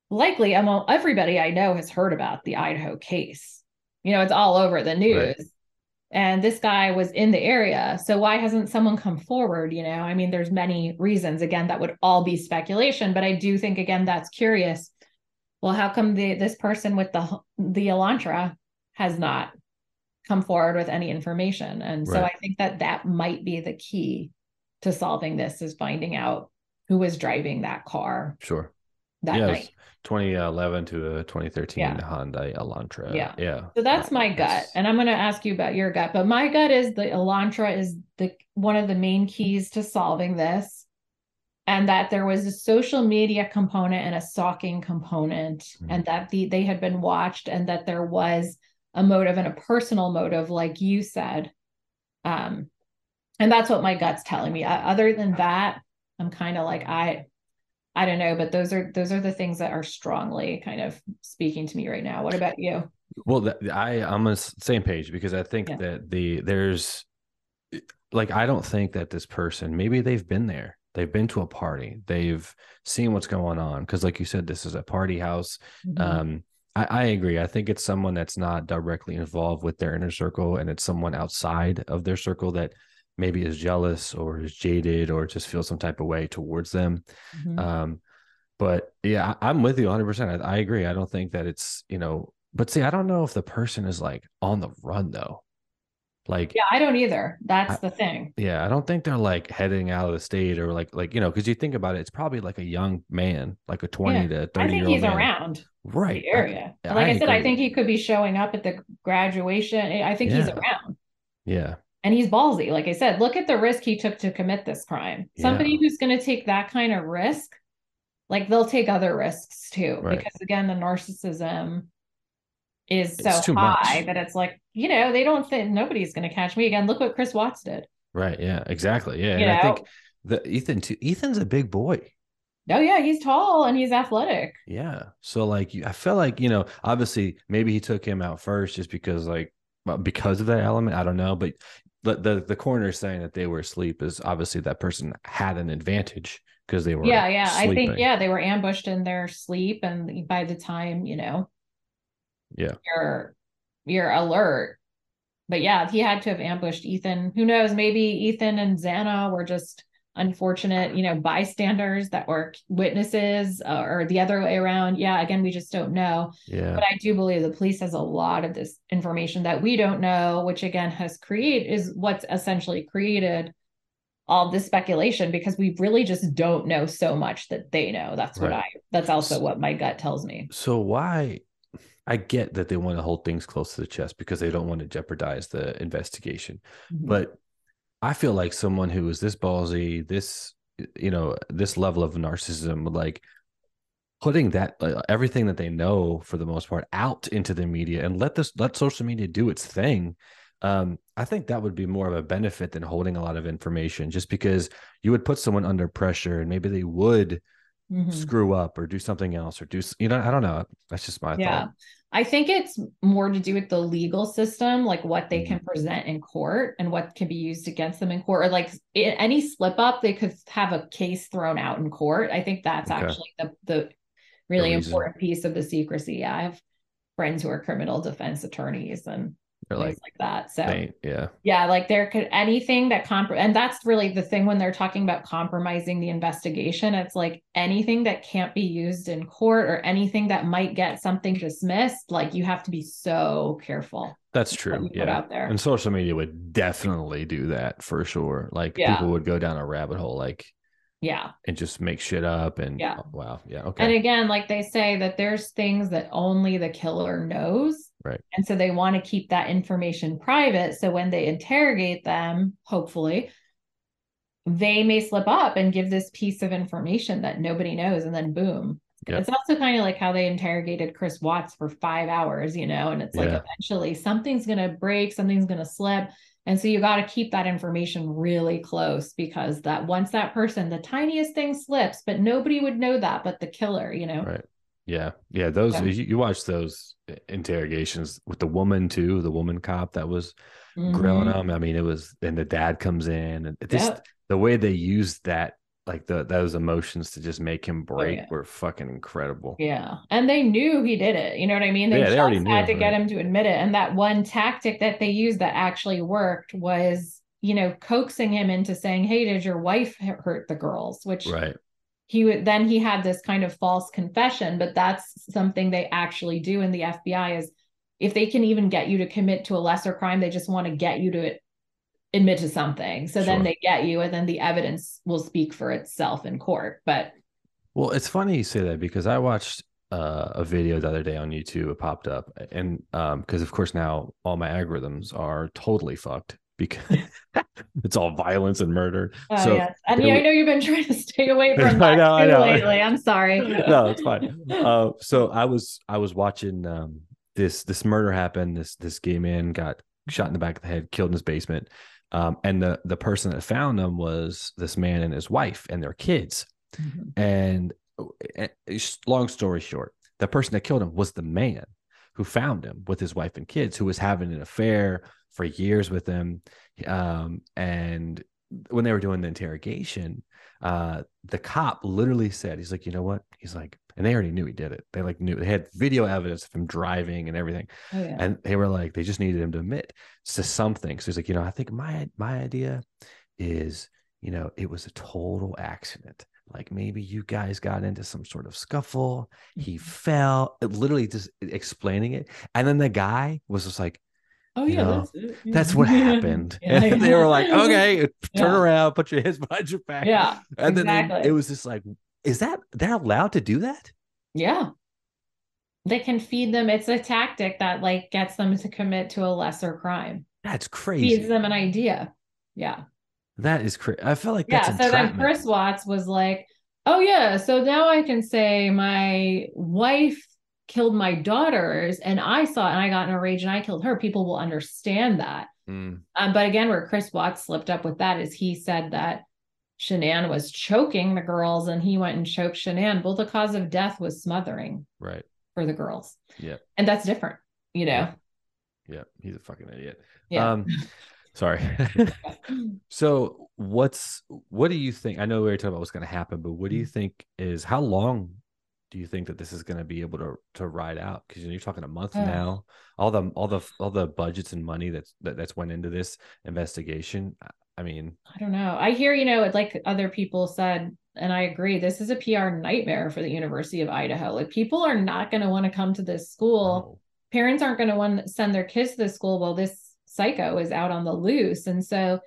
likely among everybody I know, has heard about the Idaho case. You know, it's all over the news. Right. And this guy was in the area. So why hasn't someone come forward? You know, I mean, there's many reasons. Again, that would all be speculation. But I do think, again, that's curious. Well, how come the this person with the the Elantra has not come forward with any information? And so right. I think that that might be the key to solving this, is finding out who was driving that car. Sure. That yeah, night. twenty eleven to twenty thirteen yeah. Hyundai Elantra. Yeah. Yeah. So that's my gut. That's... And I'm going to ask you about your gut, but my gut is the Elantra is the one of the main keys to solving this. and that there was a social media component and a stalking component, mm-hmm. and that the, they had been watched, and that there was a motive and a personal motive, like you said. Um, and that's what my gut's telling me. I, other than that, I'm kind of like, I, I don't know, but those are, those are the things that are strongly kind of speaking to me right now. What about you? Well, th- I, I'm on the same page, because I think yeah. that the, there's like, I don't think that this person, maybe they've been there. They've been to a party. They've seen what's going on. 'Cause like you said, this is a party house. Mm-hmm. Um, I, I agree. I think it's someone that's not directly involved with their inner circle, and it's someone outside of their circle that maybe is jealous or is jaded or just feels some type of way towards them. Mm-hmm. Um, but yeah, I, I'm with you one hundred percent. I, I agree. I don't think that it's, you know, but see, I don't know if the person is like on the run though. Like, yeah, I don't either. That's I, the thing. Yeah. I don't think they're like heading out of the state or like, like, you know, 'cause you think about it, it's probably like a young man, like a twenty yeah. to thirty I think year old he's man. around. Right. The area. I, like I, I said, agree. I think he could be showing up at the graduation. I think yeah. he's around. Yeah. And he's ballsy. Like I said, look at the risk he took to commit this crime. Yeah. Somebody who's going to take that kind of risk, like they'll take other risks too, right. because again, the narcissism is so high much. that it's like, you know, they don't think nobody's going to catch me again. Look what Chris Watts did. Right. Yeah, exactly. Yeah. You and know? I think the Ethan too, Ethan's a big boy. Oh yeah. He's tall and he's athletic. Yeah. So like, I feel like, you know, obviously maybe he took him out first just because like, because of that element, I don't know, but The, the the coroner saying that they were asleep is obviously that person had an advantage because they were yeah yeah sleeping. I think yeah they were ambushed in their sleep, and by the time you know yeah you're you're alert. But yeah, he had to have ambushed Ethan. Who knows, maybe Ethan and Xana were just unfortunate you know bystanders that were witnesses, uh, or the other way around. Yeah, again, we just don't know. Yeah, but I do believe the police has a lot of this information that we don't know, which again has created is what's essentially created all this speculation, because we really just don't know so much that they know. That's what right. I that's also what my gut tells me. So why I get that they want to hold things close to the chest because they don't want to jeopardize the investigation, mm-hmm. but I feel like someone who is this ballsy, this, you know, this level of narcissism, like putting that, like, everything that they know for the most part out into the media and let this, let social media do its thing. Um, I think that would be more of a benefit than holding a lot of information, just because you would put someone under pressure and maybe they would mm-hmm. screw up or do something else or do, you know, I don't know. That's just my yeah. thought. I think it's more to do with the legal system, like what they can present in court and what can be used against them in court, or like any slip up, they could have a case thrown out in court. I think that's okay. actually the, the really the important piece of the secrecy. Yeah, I have friends who are criminal defense attorneys and they're things like, like that. So they, yeah, yeah, like there could anything that comp and that's really the thing when they're talking about compromising the investigation. It's like anything that can't be used in court or anything that might get something dismissed. Like you have to be so careful. That's true. Yeah, out there. And social media would definitely do that for sure. Like yeah. people would go down a rabbit hole, like yeah, and just make shit up and yeah, oh, wow, yeah, okay. And again, like they say that there's things that only the killer knows. Right. And so they want to keep that information private. So when they interrogate them, hopefully, they may slip up and give this piece of information that nobody knows. And then boom. Yep. It's also kind of like how they interrogated Chris Watts for five hours, you know, and it's like yeah. eventually something's going to break, something's going to slip. And so you got to keep that information really close, because that once that person, the tiniest thing slips, but nobody would know that, but the killer, you know. Right. Yeah. Yeah. Those yeah. You, you watch those interrogations with the woman too, the woman cop that was mm-hmm. grilling them. I mean, it was, and the dad comes in and just yep. the way they used that, like the, those emotions to just make him break oh, yeah. were fucking incredible. Yeah. And they knew he did it. You know what I mean? They, yeah, they already knew, had to right? get him to admit it. And that one tactic that they used that actually worked was, you know, coaxing him into saying, "Hey, did your wife hurt the girls?" Which right. he would, then he had this kind of false confession, but that's something they actually do in the F B I is if they can even get you to commit to a lesser crime, they just want to get you to admit to something. So sure. then they get you, and then the evidence will speak for itself in court. But well, it's funny you say that, because I watched uh, a video the other day on YouTube. It popped up, and um, because of course now all my algorithms are totally fucked because It's all violence and murder. Oh, so yes. And yeah, we, I know you've been trying to stay away from that I know, I know. lately. I'm sorry. No, it's fine. Uh, so I was I was watching um, this this murder happen. This this gay man got shot in the back of the head, killed in his basement. Um, and the the person that found them was this man and his wife and their kids. Mm-hmm. And long story short, the person that killed him was the man who found him with his wife and kids, who was having an affair for years with him. Um, and when they were doing the interrogation, uh, the cop literally said, he's like, you know what? He's like, and they already knew he did it. They like knew, they had video evidence of him driving and everything. Oh, yeah. And they were like, they just needed him to admit to something. So he's like, you know, I think my, my idea is, you know, it was a total accident. Like maybe you guys got into some sort of scuffle. He fell, literally just explaining it. And then the guy was just like, oh, yeah, know, that's, it. yeah. that's what happened. yeah, and yeah. They were like, okay, turn yeah. around, put your hands behind your back. Yeah, And exactly. then it was just like, is that, they're allowed to do that? Yeah. They can feed them. It's a tactic that like gets them to commit to a lesser crime. That's crazy. Feeds them an idea. Yeah. That is crazy. I feel like that's yeah. So then Chris Watts was like, "Oh yeah, so now I can say my wife killed my daughters, and I saw it, and I got in a rage, and I killed her. People will understand that." Mm. Um, but again, where Chris Watts slipped up with that is he said that Shanann was choking the girls, and he went and choked Shanann. Well, the cause of death was smothering, right, for the girls. Yeah, and that's different, you know. Yeah, yeah. He's a fucking idiot. Yeah. Um, Sorry. So what's, what do you think? I know we were talking about what's going to happen, but what do you think is, how long do you think that this is going to be able to, to ride out? Cause you know, you're talking a month oh. now, all the, all the, all the budgets and money that's, that, that's went into this investigation. I mean, I don't know. I hear, you know, like other people said, and I agree, this is a P R nightmare for the University of Idaho. Like people are not going to want to come to this school. Oh. Parents aren't going to want to send their kids to this school. Well, this psycho is out on the loose. And so,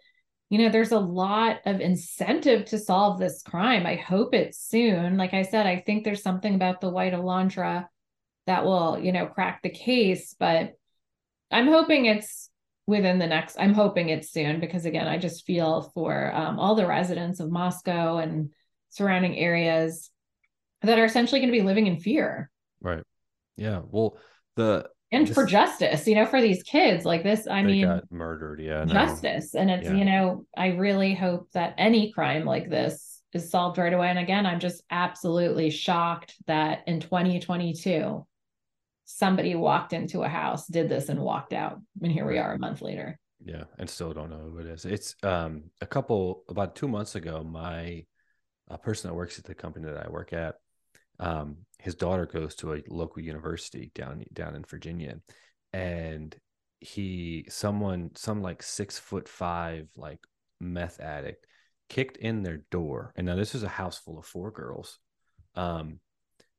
you know, there's a lot of incentive to solve this crime. I hope it's soon. Like I said, I think there's something about the white Elantra that will, you know, crack the case, but I'm hoping it's within the next, I'm hoping it's soon, because again, I just feel for um, all the residents of Moscow and surrounding areas that are essentially going to be living in fear. Right. Yeah. Well, the, And this, for justice, you know, for these kids like this, I they mean, got murdered. Yeah. No. Justice. And it's, yeah. you know, I really hope that any crime like this is solved right away. And again, I'm just absolutely shocked that in twenty twenty-two, somebody walked into a house, did this and walked out. And here we are a month later. Yeah. And still don't know who it is. It's um, a couple, about two months ago, my a person that works at the company that I work at, um, his daughter goes to a local university down, down in Virginia. And he, someone, some like six foot five, like meth addict kicked in their door. And now this is a house full of four girls, um,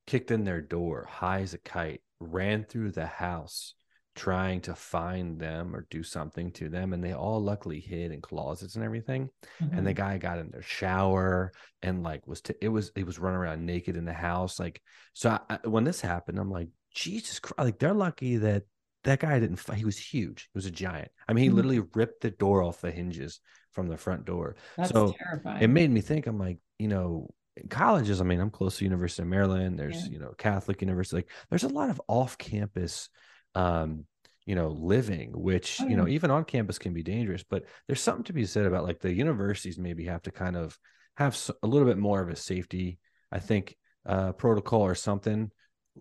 kicked in their door, high as a kite, ran through the house trying to find them or do something to them. And they all luckily hid in closets and everything. Mm-hmm. And the guy got in their shower and like was, to, it was, it was running around naked in the house. Like, so I, I, when this happened, I'm like, Jesus Christ, like they're lucky that that guy didn't fight. He was huge. He was a giant. I mean, he mm-hmm. literally ripped the door off the hinges from the front door. That's so terrifying. It made me think, I'm like, you know, colleges, I mean, I'm close to University of Maryland. There's, yeah. you know, Catholic University. Like there's a lot of off campus, um, you know, living, which, oh, yeah. you know, even on campus can be dangerous, but there's something to be said about like the universities maybe have to kind of have a little bit more of a safety, I think, uh, protocol or something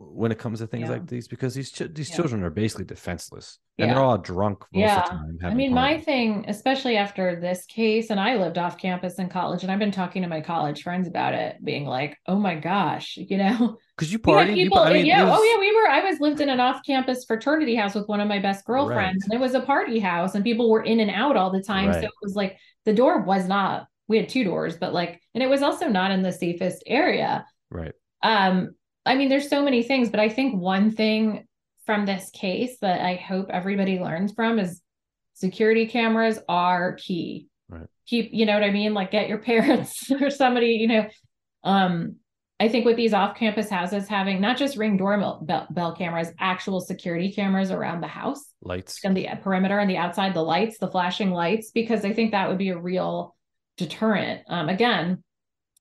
when it comes to things yeah. like these, because these, ch these yeah. children are basically defenseless yeah. and they're all drunk most yeah. of the time. I mean, parties. My thing, especially after this case, and I lived off campus in college and I've been talking to my college friends about it being like, oh my gosh, you know, because you party, people, you, I mean, yeah, was... oh yeah, we were. I was lived in an off-campus fraternity house with one of my best girlfriends, right. and it was a party house, and people were in and out all the time. Right. So it was like the door was not. We had two doors, but like, and it was also not in the safest area. Right. Um. I mean, there's so many things, but I think one thing from this case that I hope everybody learns from is security cameras are key. Right. Keep, you know what I mean? Like, get your parents or somebody, you know, um. I think with these off-campus houses having not just Ring doorbell cameras, actual security cameras around the house, lights and the perimeter and the outside, the lights, the flashing lights, because I think that would be a real deterrent. Um, again,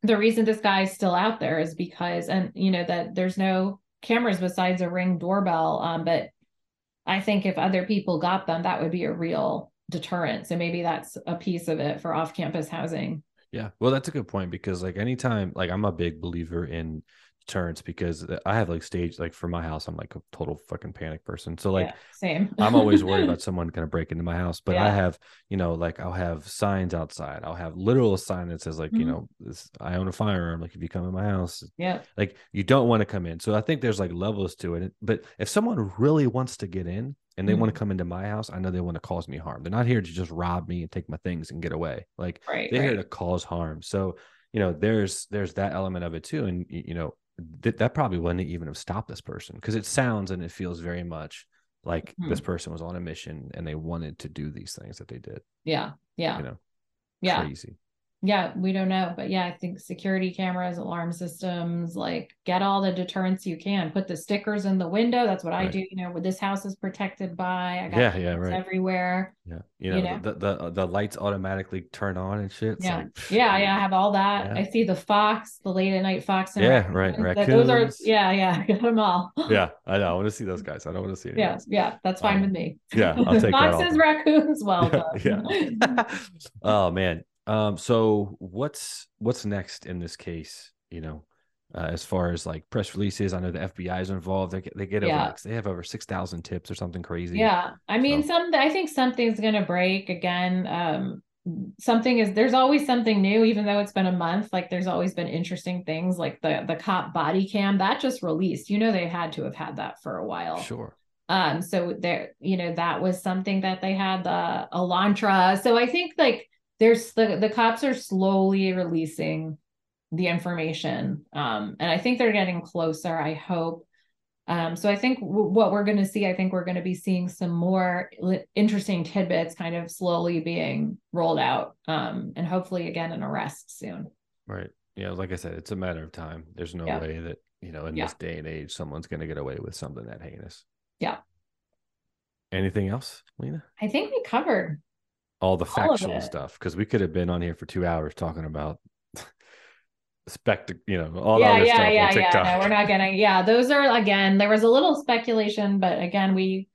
the reason this guy is still out there is because, and you know, that there's no cameras besides a Ring doorbell. Um, but I think if other people got them, that would be a real deterrent. So maybe that's a piece of it for off-campus housing. Yeah. Well, that's a good point, because like anytime, like I'm a big believer in deterrence, because I have like stage, like for my house, I'm like a total fucking panic person. So like, yeah, same. I'm always worried about someone going to break into my house, but yeah. I have, you know, like I'll have signs outside. I'll have literal sign that says like, mm-hmm. you know, this, I own a firearm. Like if you come in my house, yeah, like you don't want to come in. So I think there's like levels to it. But if someone really wants to get in and they mm-hmm. want to come into my house, I know they want to cause me harm. They're not here to just rob me and take my things and get away. Like right, they're right. here to cause harm. So, you know, there's, there's that element of it too. And, you know, th- that probably wouldn't even have stopped this person, because it sounds and it feels very much like mm-hmm. this person was on a mission and they wanted to do these things that they did. Yeah. Yeah. You know, yeah. Crazy. Yeah. We don't know, but yeah, I think security cameras, alarm systems, like get all the deterrents you can, put the stickers in the window. That's what right. I do. You know, this house is protected by, I got yeah, yeah, right. everywhere. Yeah. You know, you know? The, the, the lights automatically turn on and shit. Yeah. Like, yeah. Yeah. I have all that. Yeah. I see the fox, the late at night fox. And yeah. Raccoons. Right. Raccoons. Those are, yeah. Yeah. I got them all. Yeah. I know. I want to see those guys. I don't want to see anything. Yeah. Else. Yeah. That's fine um, with me. Yeah. I'll take foxes, that raccoons. Well done. Yeah. Oh man. Um, so what's, what's next in this case, you know, uh, as far as like press releases? I know the F B I is involved. They get, they get, yeah. over, they have over six thousand tips or something crazy. Yeah. I mean, so. some, I think something's going to break again. Um, something is, there's always something new, even though it's been a month, like there's always been interesting things, like the, the cop body cam that just released, you know, they had to have had that for a while. Sure. Um, so there, you know, that was something that they had, the Elantra. So I think like, There's the, the cops are slowly releasing the information. Um, and I think they're getting closer, I hope. Um, so I think w- what we're going to see, I think we're going to be seeing some more li- interesting tidbits kind of slowly being rolled out, um, and hopefully again, an arrest soon. Right. Yeah. Like I said, it's a matter of time. There's no yeah. way that, you know, in yeah. this day and age, someone's going to get away with something that heinous. Yeah. Anything else, Lena? I think we covered all the factual all stuff, because we could have been on here for two hours talking about spectac, you know, all yeah, that other yeah, stuff yeah, on TikTok. Yeah, no, we're not gonna. Yeah, those are, again, there was a little speculation, but again, we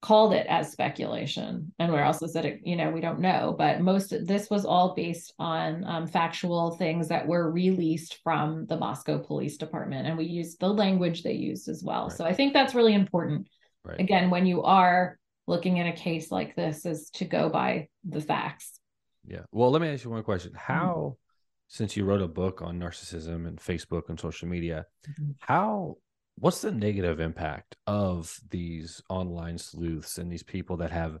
called it as speculation, and we're also said, it, you know, we don't know, but most of this was all based on um, factual things that were released from the Moscow Police Department, and we used the language they used as well. Right. So I think that's really important. Right. Again, when you are looking at a case like this, is to go by the facts. Yeah. Well, let me ask you one question. How, since you wrote a book on narcissism and Facebook and social media, mm-hmm. how, what's the negative impact of these online sleuths and these people that have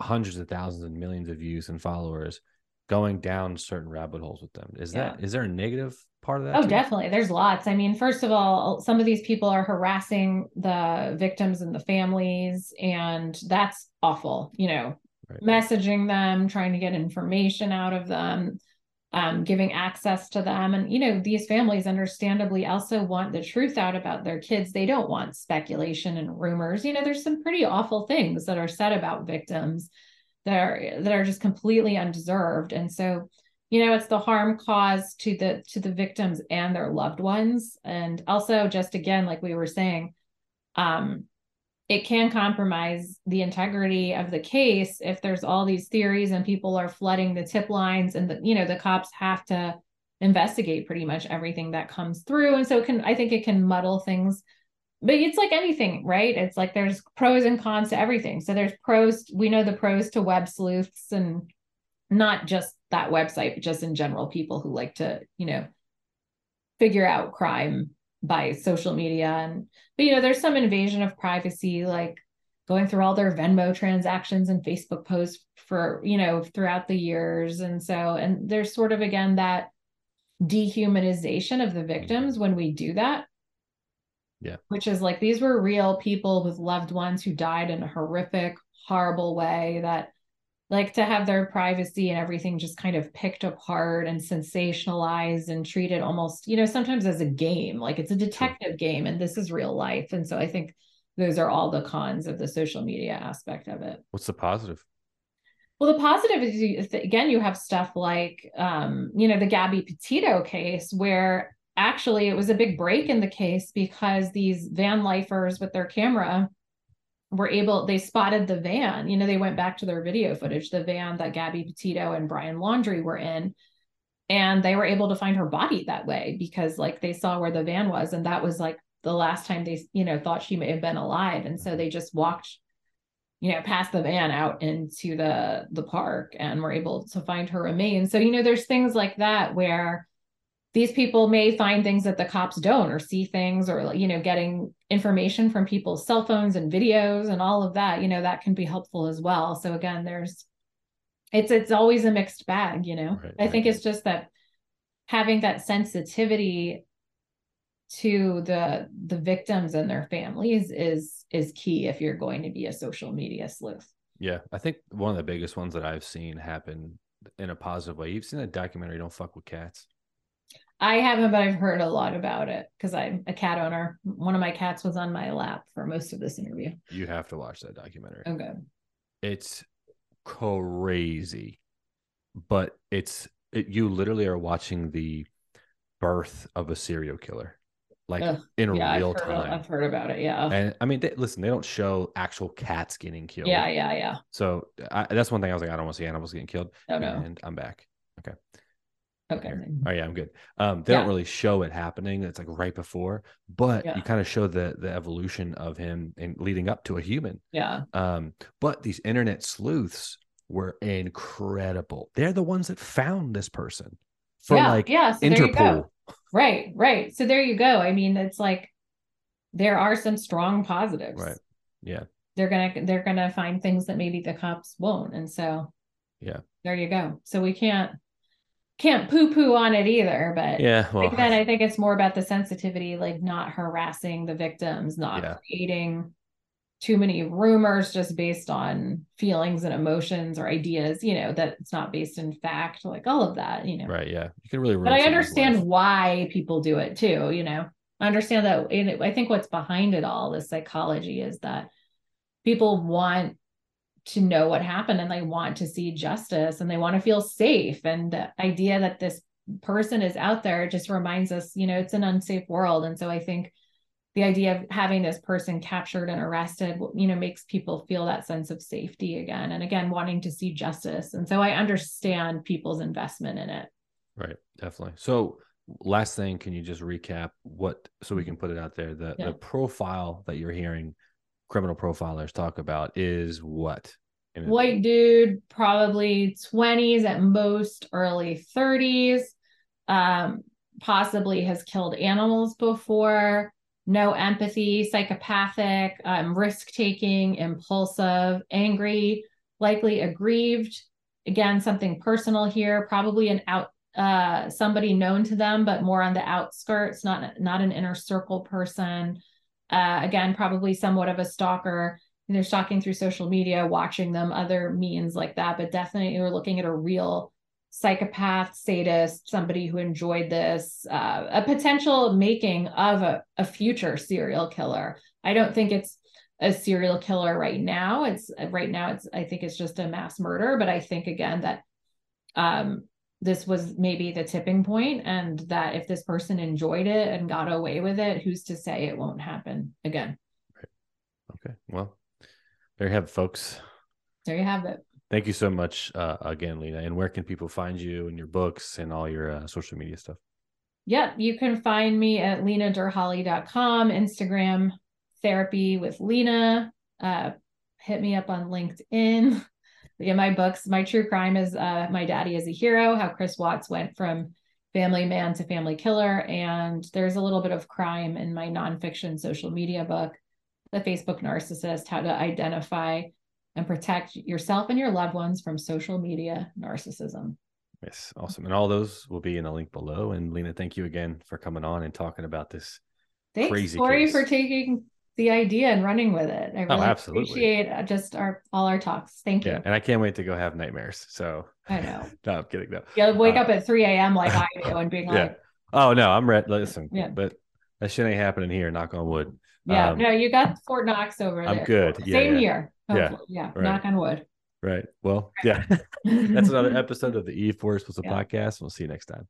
hundreds of thousands and millions of views and followers going down certain rabbit holes with them? Is yeah. that, is there a negative part of that? Oh, too? Definitely. There's lots. I mean, first of all, some of these people are harassing the victims and the families, and that's awful, you know, right. messaging them, trying to get information out of them, um, giving access to them. And, you know, these families understandably also want the truth out about their kids. They don't want speculation and rumors. You know, there's some pretty awful things that are said about victims that are, that are just completely undeserved. And so, you know, it's the harm caused to the, to the victims and their loved ones. And also just, again, like we were saying, um, it can compromise the integrity of the case if there's all these theories and people are flooding the tip lines, and the, you know, the cops have to investigate pretty much everything that comes through. And so it can, I think it can muddle things, but it's like anything, right? It's like, there's pros and cons to everything. So there's pros, we know the pros to web sleuths, and not just that website, but just in general, people who like to, you know, figure out crime by social media. And, but, you know, there's some invasion of privacy, like going through all their Venmo transactions and Facebook posts for, you know, throughout the years. And so, and there's sort of, again, that dehumanization of the victims when we do that. Yeah. Which is like, these were real people with loved ones who died in a horrific, horrible way that like to have their privacy and everything just kind of picked apart and sensationalized and treated almost, you know, sometimes as a game, like it's a detective game and this is real life. And so I think those are all the cons of the social media aspect of it. What's the positive? Well, the positive is, again, you have stuff like, um, you know, the Gabby Petito case, where actually it was a big break in the case because these van lifers with their camera were able, they spotted the van, you know, they went back to their video footage, the van that Gabby Petito and Brian Laundrie were in, and they were able to find her body that way because like they saw where the van was. And that was like the last time they, you know, thought she may have been alive. And so they just walked, you know, past the van out into the, the park and were able to find her remains. So, you know, there's things like that where these people may find things that the cops don't, or see things, or, you know, getting information from people's cell phones and videos and all of that, you know, that can be helpful as well. So again, there's, it's, it's always a mixed bag, you know, right, I right. think it's just that having that sensitivity to the the victims and their families is is key if you're going to be a social media sleuth. Yeah, I think one of the biggest ones that I've seen happen in a positive way, you've seen that documentary Don't Fuck With Cats? I haven't, but I've heard a lot about it because I'm a cat owner. One of my cats was on my lap for most of this interview. You have to watch that documentary. Okay. It's crazy, but it's it, you literally are watching the birth of a serial killer. Like Ugh, in yeah, real I've heard, time. I've heard about it. Yeah. And I mean, they, listen, they don't show actual cats getting killed. Yeah. Yeah. Yeah. So I, that's one thing I was like, I don't want to see animals getting killed. Oh no. And I'm back. Okay. Okay. Oh yeah. I'm good. Um, They yeah. don't really show it happening. It's like right before, but yeah. you kind of show the, the evolution of him and leading up to a human. Yeah. Um, But these internet sleuths were incredible. They're the ones that found this person for yeah. like yeah. So Interpol. Right, right. So there you go. I mean, it's like there are some strong positives. Right. Yeah. They're gonna they're gonna find things that maybe the cops won't, and so yeah, there you go. So we can't can't poo poo on it either. But yeah, well, again, I think it's more about the sensitivity, like not harassing the victims, not yeah. creating too many rumors just based on feelings and emotions or ideas, you know, that it's not based in fact, like all of that, you know. Right. Yeah. You can really, but I understand why people do it too. You know, I understand that. And I think what's behind it all, this psychology, is that people want to know what happened and they want to see justice and they want to feel safe. And the idea that this person is out there just reminds us, you know, it's an unsafe world. And so I think the idea of having this person captured and arrested, you know, makes people feel that sense of safety again. And again, wanting to see justice. And so I understand people's investment in it. Right. Definitely. So last thing, can you just recap what, so we can put it out there, the, yeah. the profile that you're hearing criminal profilers talk about is what? White dude, probably twenties at most, early thirties, um, possibly has killed animals before. No empathy, psychopathic, um, risk-taking, impulsive, angry, likely aggrieved. Again, something personal here, probably an out, uh, somebody known to them, but more on the outskirts, not, not an inner circle person. Uh, again, probably somewhat of a stalker. And they're stalking through social media, watching them, other means like that, but definitely we're looking at a real psychopath, sadist, somebody who enjoyed this, uh, a potential making of a, a future serial killer. I don't think it's a serial killer right now. It's right now it's, I think it's just a mass murder, but I think again, that, um, this was maybe the tipping point, and that if this person enjoyed it and got away with it, who's to say it won't happen again. Right. Okay. Well, there you have it, folks. There you have it. Thank you so much uh, again, Lena. And where can people find you and your books and all your uh, social media stuff? Yep. You can find me at lena derhally dot com, Instagram, Therapy with Lena. Uh, hit me up on LinkedIn. Yeah, my books, my true crime is uh, My Daddy is a Hero, How Chris Watts Went from Family Man to Family Killer. And there's a little bit of crime in my nonfiction social media book, The Facebook Narcissist, How to Identify and Protect Yourself and Your Loved Ones from Social Media Narcissism. Yes. Awesome. And all those will be in a link below. And Lena, thank you again for coming on and talking about this Thanks, crazy Corey, case. for taking the idea and running with it. I really oh, absolutely. appreciate just our, all our talks. Thank you. Yeah, and I can't wait to go have nightmares. So I know. No, I'm kidding though. You'll wake uh, up at three a.m. like I do and being yeah. like, oh no, I'm ready. Listen, yeah. but that shit ain't happening here. Knock on wood. Yeah. Um, no, you got Fort Knox over there. I'm good. Yeah, Same yeah. here. Hopefully. Yeah. yeah. Right. Knock on wood. Right. Well, yeah, that's another episode of the E four Explosive yeah. Podcast. We'll see you next time.